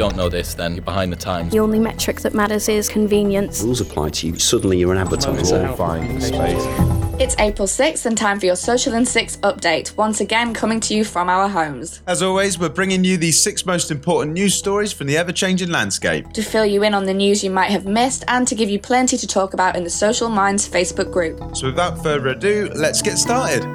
don't know this, then you're behind the times. The only metric that matters is convenience. Rules apply to you. Suddenly you're an advertiser. It's April 6th and time for your Social in 6 update, once again coming to you from our homes. As always, we're bringing you the 6 most important news stories from the ever-changing landscape. To fill you in on the news you might have missed and to give you plenty to talk about in the Social Minds Facebook group. So without further ado, let's get started.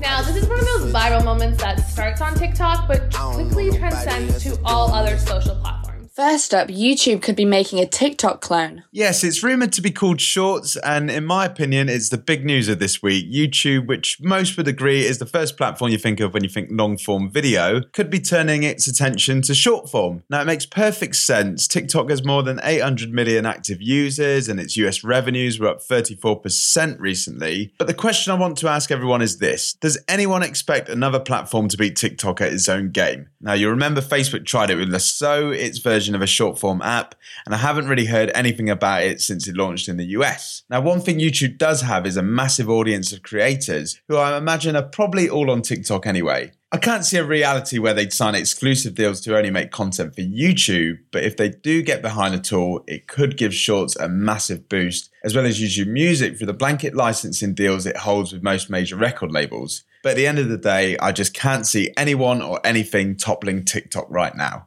Now, this is one of those viral moments that starts on TikTok but quickly transcends to all other social platforms. First up, YouTube could be making a TikTok clone. Yes, it's rumoured to be called Shorts, and in my opinion, it's the big news of this week. YouTube, which most would agree is the first platform you think of when you think long-form video, could be turning its attention to short-form. Now, it makes perfect sense. TikTok has more than 800 million active users, and its US revenues were up 34% recently. But the question I want to ask everyone is this. Does anyone expect another platform to beat TikTok at its own game? Now, you'll remember Facebook tried it with Lasso, its version of a short-form app, and I haven't really heard anything about it since it launched in the US. Now, one thing YouTube does have is a massive audience of creators who I imagine are probably all on TikTok anyway. I can't see a reality where they'd sign exclusive deals to only make content for YouTube, but if they do get behind a tool, it could give Shorts a massive boost, as well as YouTube Music for the blanket licensing deals it holds with most major record labels. But at the end of the day, I just can't see anyone or anything toppling TikTok right now.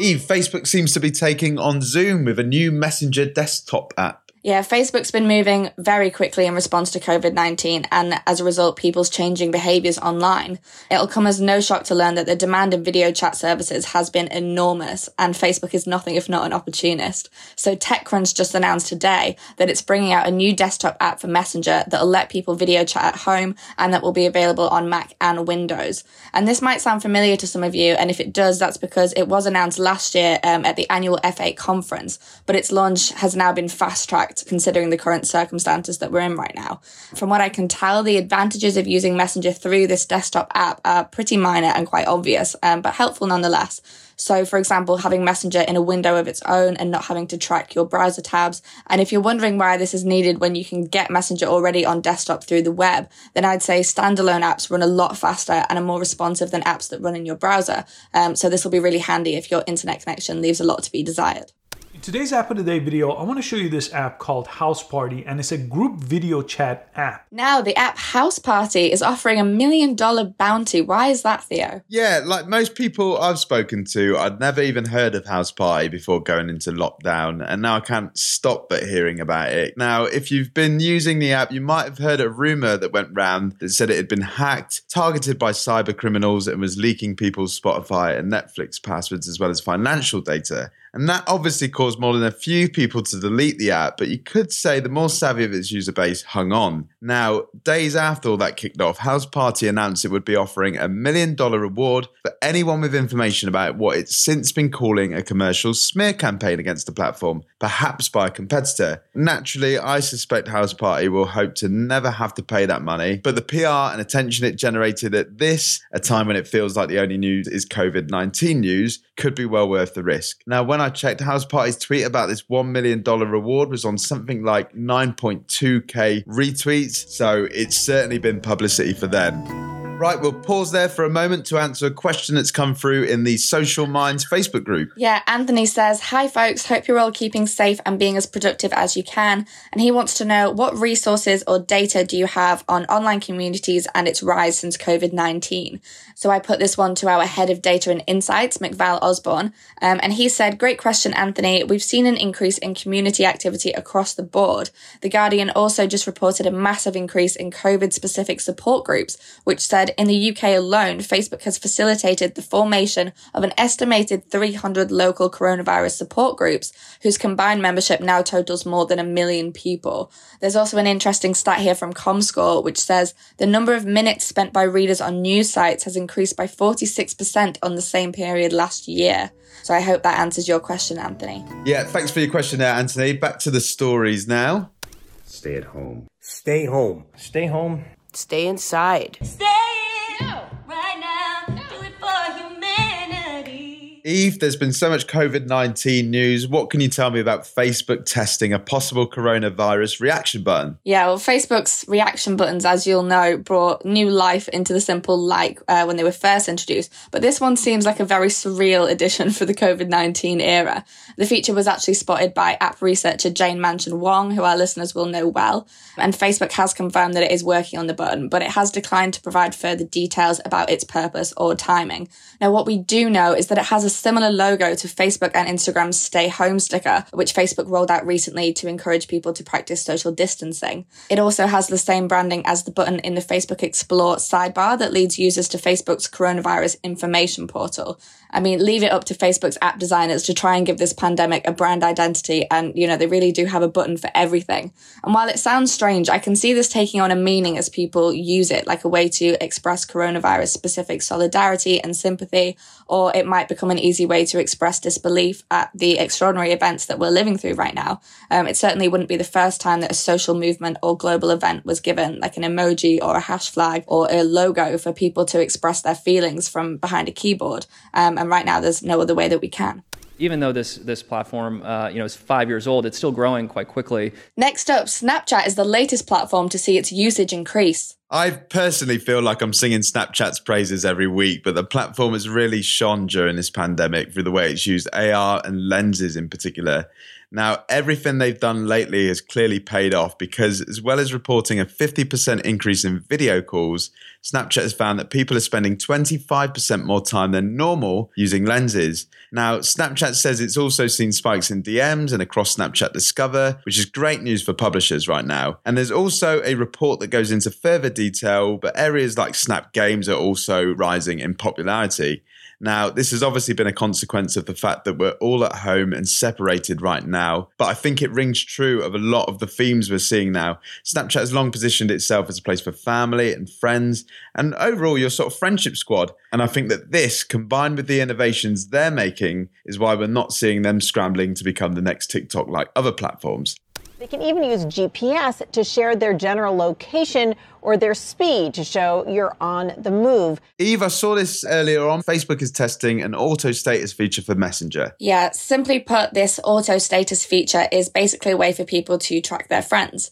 Eve, Facebook seems to be taking on Zoom with a new Messenger desktop app. Yeah, Facebook's been moving very quickly in response to COVID-19 and as a result, people's changing behaviours online. It'll come as no shock to learn that the demand in video chat services has been enormous and Facebook is nothing if not an opportunist. So TechCrunch just announced today that it's bringing out a new desktop app for Messenger that'll let people video chat at home and that will be available on Mac and Windows. And this might sound familiar to some of you, and if it does, that's because it was announced last year at the annual FA conference, but its launch has now been fast-tracked considering the current circumstances that we're in right now. From what I can tell, the advantages of using Messenger through this desktop app are pretty minor and quite obvious, but helpful nonetheless. So, for example, having Messenger in a window of its own and not having to track your browser tabs. And if you're wondering why this is needed when you can get Messenger already on desktop through the web, then I'd say standalone apps run a lot faster and are more responsive than apps that run in your browser. So this will be really handy if your internet connection leaves a lot to be desired. Today's App of the Day video, I want to show you this app called House Party, and it's a group video chat app. Now, the app House Party is offering a $1 million bounty. Why is that, Theo? Yeah, like most people I've spoken to, I'd never even heard of House Party before going into lockdown, and now I can't stop but hearing about it. Now, if you've been using the app, you might have heard a rumor that went round that said it had been hacked, targeted by cyber criminals, and was leaking people's Spotify and Netflix passwords as well as financial data. And that obviously caused more than a few people to delete the app, but you could say the more savvy of its user base hung on. Now, days after all that kicked off, House Party announced it would be offering a $1 million reward for anyone with information about what it's since been calling a commercial smear campaign against the platform, perhaps by a competitor. Naturally, I suspect House Party will hope to never have to pay that money, but the PR and attention it generated at this, a time when it feels like the only news is COVID-19 news, could be well worth the risk. Now, when I checked, House Party's tweet about this $1 million reward was on something like 9.2k retweets, so it's certainly been publicity for them. Right, we'll pause there for a moment to answer a question that's come through in the Social Minds Facebook group. Yeah, Anthony says, "Hi folks, hope you're all keeping safe and being as productive as you can." And he wants to know, what resources or data do you have on online communities and its rise since COVID-19? So I put this one to our head of data and insights, McVal Osborne, and he said, "Great question, Anthony. We've seen an increase in community activity across the board. The Guardian also just reported a massive increase in COVID-specific support groups, which said, in the UK alone, Facebook has facilitated the formation of an estimated 300 local coronavirus support groups, whose combined membership now totals more than 1 million people. There's also an interesting stat here from ComScore, which says the number of minutes spent by readers on news sites has increased by 46% on the same period last year. So I hope that answers your question, Anthony. Yeah, thanks for your question there, Anthony. Back to the stories now. Stay at home. Stay home. Stay home. Stay inside. Stay! Right now, do it for humanity. Eve, there's been so much COVID-19 news. What can you tell me about Facebook testing a possible coronavirus reaction button? Yeah, well, Facebook's reaction buttons, as you'll know, brought new life into the simple like when they were first introduced. But this one seems like a very surreal addition for the COVID-19 era. The feature was actually spotted by app researcher Jane Manchin Wong, who our listeners will know well. And Facebook has confirmed that it is working on the button, but it has declined to provide further details about its purpose or timing. Now, what we do know is that it has a similar logo to Facebook and Instagram's Stay Home sticker, which Facebook rolled out recently to encourage people to practice social distancing. It also has the same branding as the button in the Facebook Explore sidebar that leads users to Facebook's coronavirus information portal. I mean, leave it up to Facebook's app designers to try and give this pandemic a brand identity. And, you know, they really do have a button for everything. And while it sounds strange, I can see this taking on a meaning as people use it, like a way to express coronavirus specific solidarity and sympathy, or it might become an easy way to express disbelief at the extraordinary events that we're living through right now. It certainly wouldn't be the first time that a social movement or global event was given like an emoji or a hash flag or a logo for people to express their feelings from behind a keyboard. And right now, there's no other way that we can. Even though this platform, is 5 years old, it's still growing quite quickly. Next up, Snapchat is the latest platform to see its usage increase. I personally feel like I'm singing Snapchat's praises every week, but the platform has really shone during this pandemic through the way it's used AR and lenses in particular. Now, everything they've done lately has clearly paid off because as well as reporting a 50% increase in video calls, Snapchat has found that people are spending 25% more time than normal using lenses. Now, Snapchat says it's also seen spikes in DMs and across Snapchat Discover, which is great news for publishers right now. And there's also a report that goes into further detail, but areas like Snap Games are also rising in popularity. Now, this has obviously been a consequence of the fact that we're all at home and separated right now, but I think it rings true of a lot of the themes we're seeing now. Snapchat has long positioned itself as a place for family and friends, and overall your sort of friendship squad. And I think that this, combined with the innovations they're making, is why we're not seeing them scrambling to become the next TikTok like other platforms. They can even use GPS to share their general location or their speed to show you're on the move. Eve, I saw this earlier on. Facebook is testing an auto status feature for Messenger. Yeah, simply put, this auto status feature is basically a way for people to track their friends.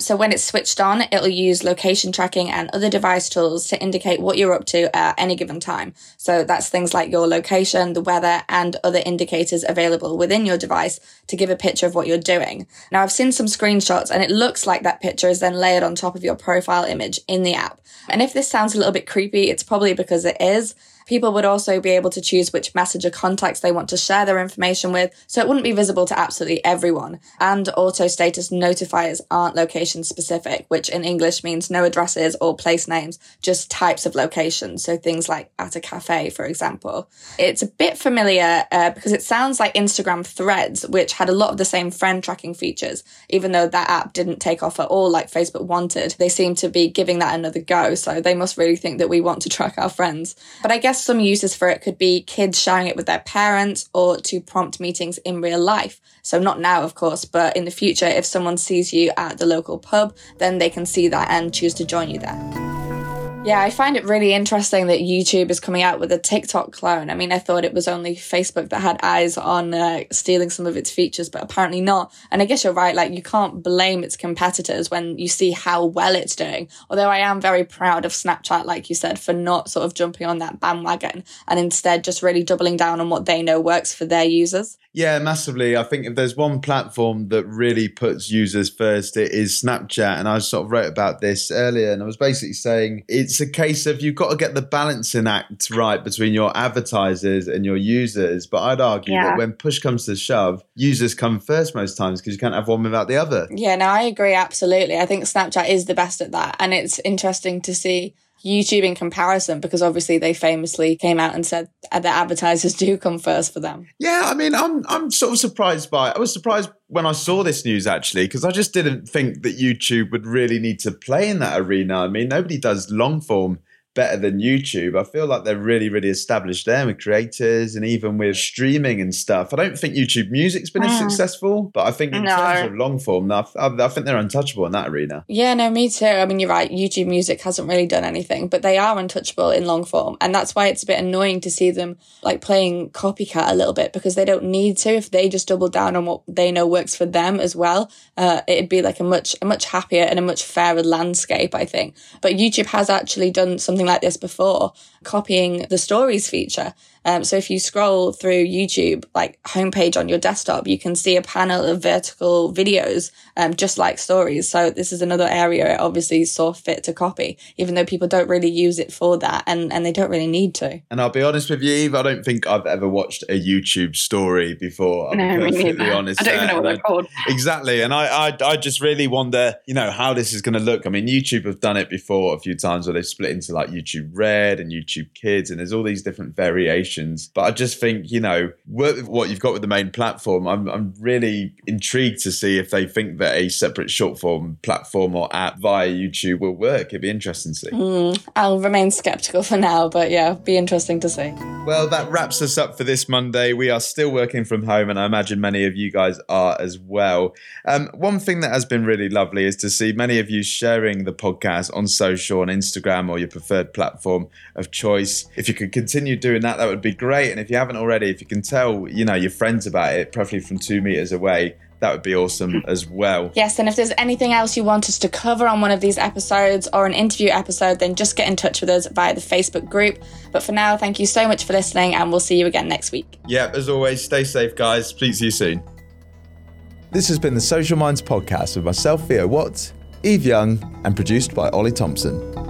So when it's switched on, it'll use location tracking and other device tools to indicate what you're up to at any given time. So that's things like your location, the weather, and other indicators available within your device to give a picture of what you're doing. Now, I've seen some screenshots and it looks like that picture is then layered on top of your profile image in the app. And if this sounds a little bit creepy, it's probably because it is. People would also be able to choose which Messenger contacts they want to share their information with, so it wouldn't be visible to absolutely everyone. And auto status notifiers aren't location specific, which in English means no addresses or place names, just types of locations. So things like at a cafe, for example. It's a bit familiar because it sounds like Instagram Threads, which had a lot of the same friend tracking features, even though that app didn't take off at all like Facebook wanted. They seem to be giving that another go, so they must really think that we want to track our friends. But I guess some uses for it could be kids sharing it with their parents or to prompt meetings in real life. So not now, of course, but in the future, if someone sees you at the local pub, then they can see that and choose to join you there. Yeah, I find it really interesting that YouTube is coming out with a TikTok clone. I mean, I thought it was only Facebook that had eyes on stealing some of its features, but apparently not. And I guess you're right, like you can't blame its competitors when you see how well it's doing. Although I am very proud of Snapchat, like you said, for not sort of jumping on that bandwagon and instead just really doubling down on what they know works for their users. Yeah, massively. I think if there's one platform that really puts users first, it is Snapchat. And I sort of wrote about this earlier and I was basically saying it's a case of you've got to get the balancing act right between your advertisers and your users. But I'd argue that when push comes to shove, users come first most times because you can't have one without the other. Yeah, no, I agree. Absolutely. I think Snapchat is the best at that. And it's interesting to see YouTube in comparison, because obviously they famously came out and said that advertisers do come first for them. Yeah, I mean, I'm sort of surprised by it. I was surprised when I saw this news, actually, because I just didn't think that YouTube would really need to play in that arena. I mean, nobody does long form better than YouTube. I feel like they're really, really established there with creators and even with streaming and stuff. I don't think YouTube Music's been as successful, but I think in terms of long form, I think they're untouchable in that arena. Yeah, no, me too. I mean, you're right. YouTube Music hasn't really done anything, but they are untouchable in long form. And that's why it's a bit annoying to see them like playing copycat a little bit, because they don't need to. If they just double down on what they know works for them as well, it'd be like a much happier and a much fairer landscape, I think. But YouTube has actually done something like this before, copying the stories feature. So if you scroll through YouTube, like homepage on your desktop, you can see a panel of vertical videos, just like stories. So this is another area it obviously saw fit to copy, even though people don't really use it for that and they don't really need to. And I'll be honest with you, Eve, I don't think I've ever watched a YouTube story before. Honest, I don't even know what they're called. Exactly. And I just really wonder, you know, how this is going to look. I mean, YouTube have done it before a few times where they've split into like YouTube Red and YouTube Kids, and there's all these different variations. But I just think, you know, work with what you've got with the main platform. I'm really intrigued to see if they think that a separate short form platform or app via YouTube will work. It'd be interesting to see. I'll remain skeptical for now, but yeah, it'd be interesting to see. Well, that wraps us up for this Monday. We are still working from home, and I imagine many of you guys are as well. One thing that has been really lovely is to see many of you sharing the podcast on social, on Instagram or your preferred platform of choice. If you could continue doing that, that would be great. And if you haven't already, if you can tell, you know, your friends about it, preferably from 2 meters away, that would be awesome as well. Yes, and if there's anything else you want us to cover on one of these episodes or an interview episode, then just get in touch with us via the Facebook group. But for now, thank you so much for listening, and we'll see you again next week. Yeah, as always, stay safe, guys. Please see you soon. This has been the Social Minds Podcast with myself, Theo Watts, Eve Young, and produced by Ollie Thompson.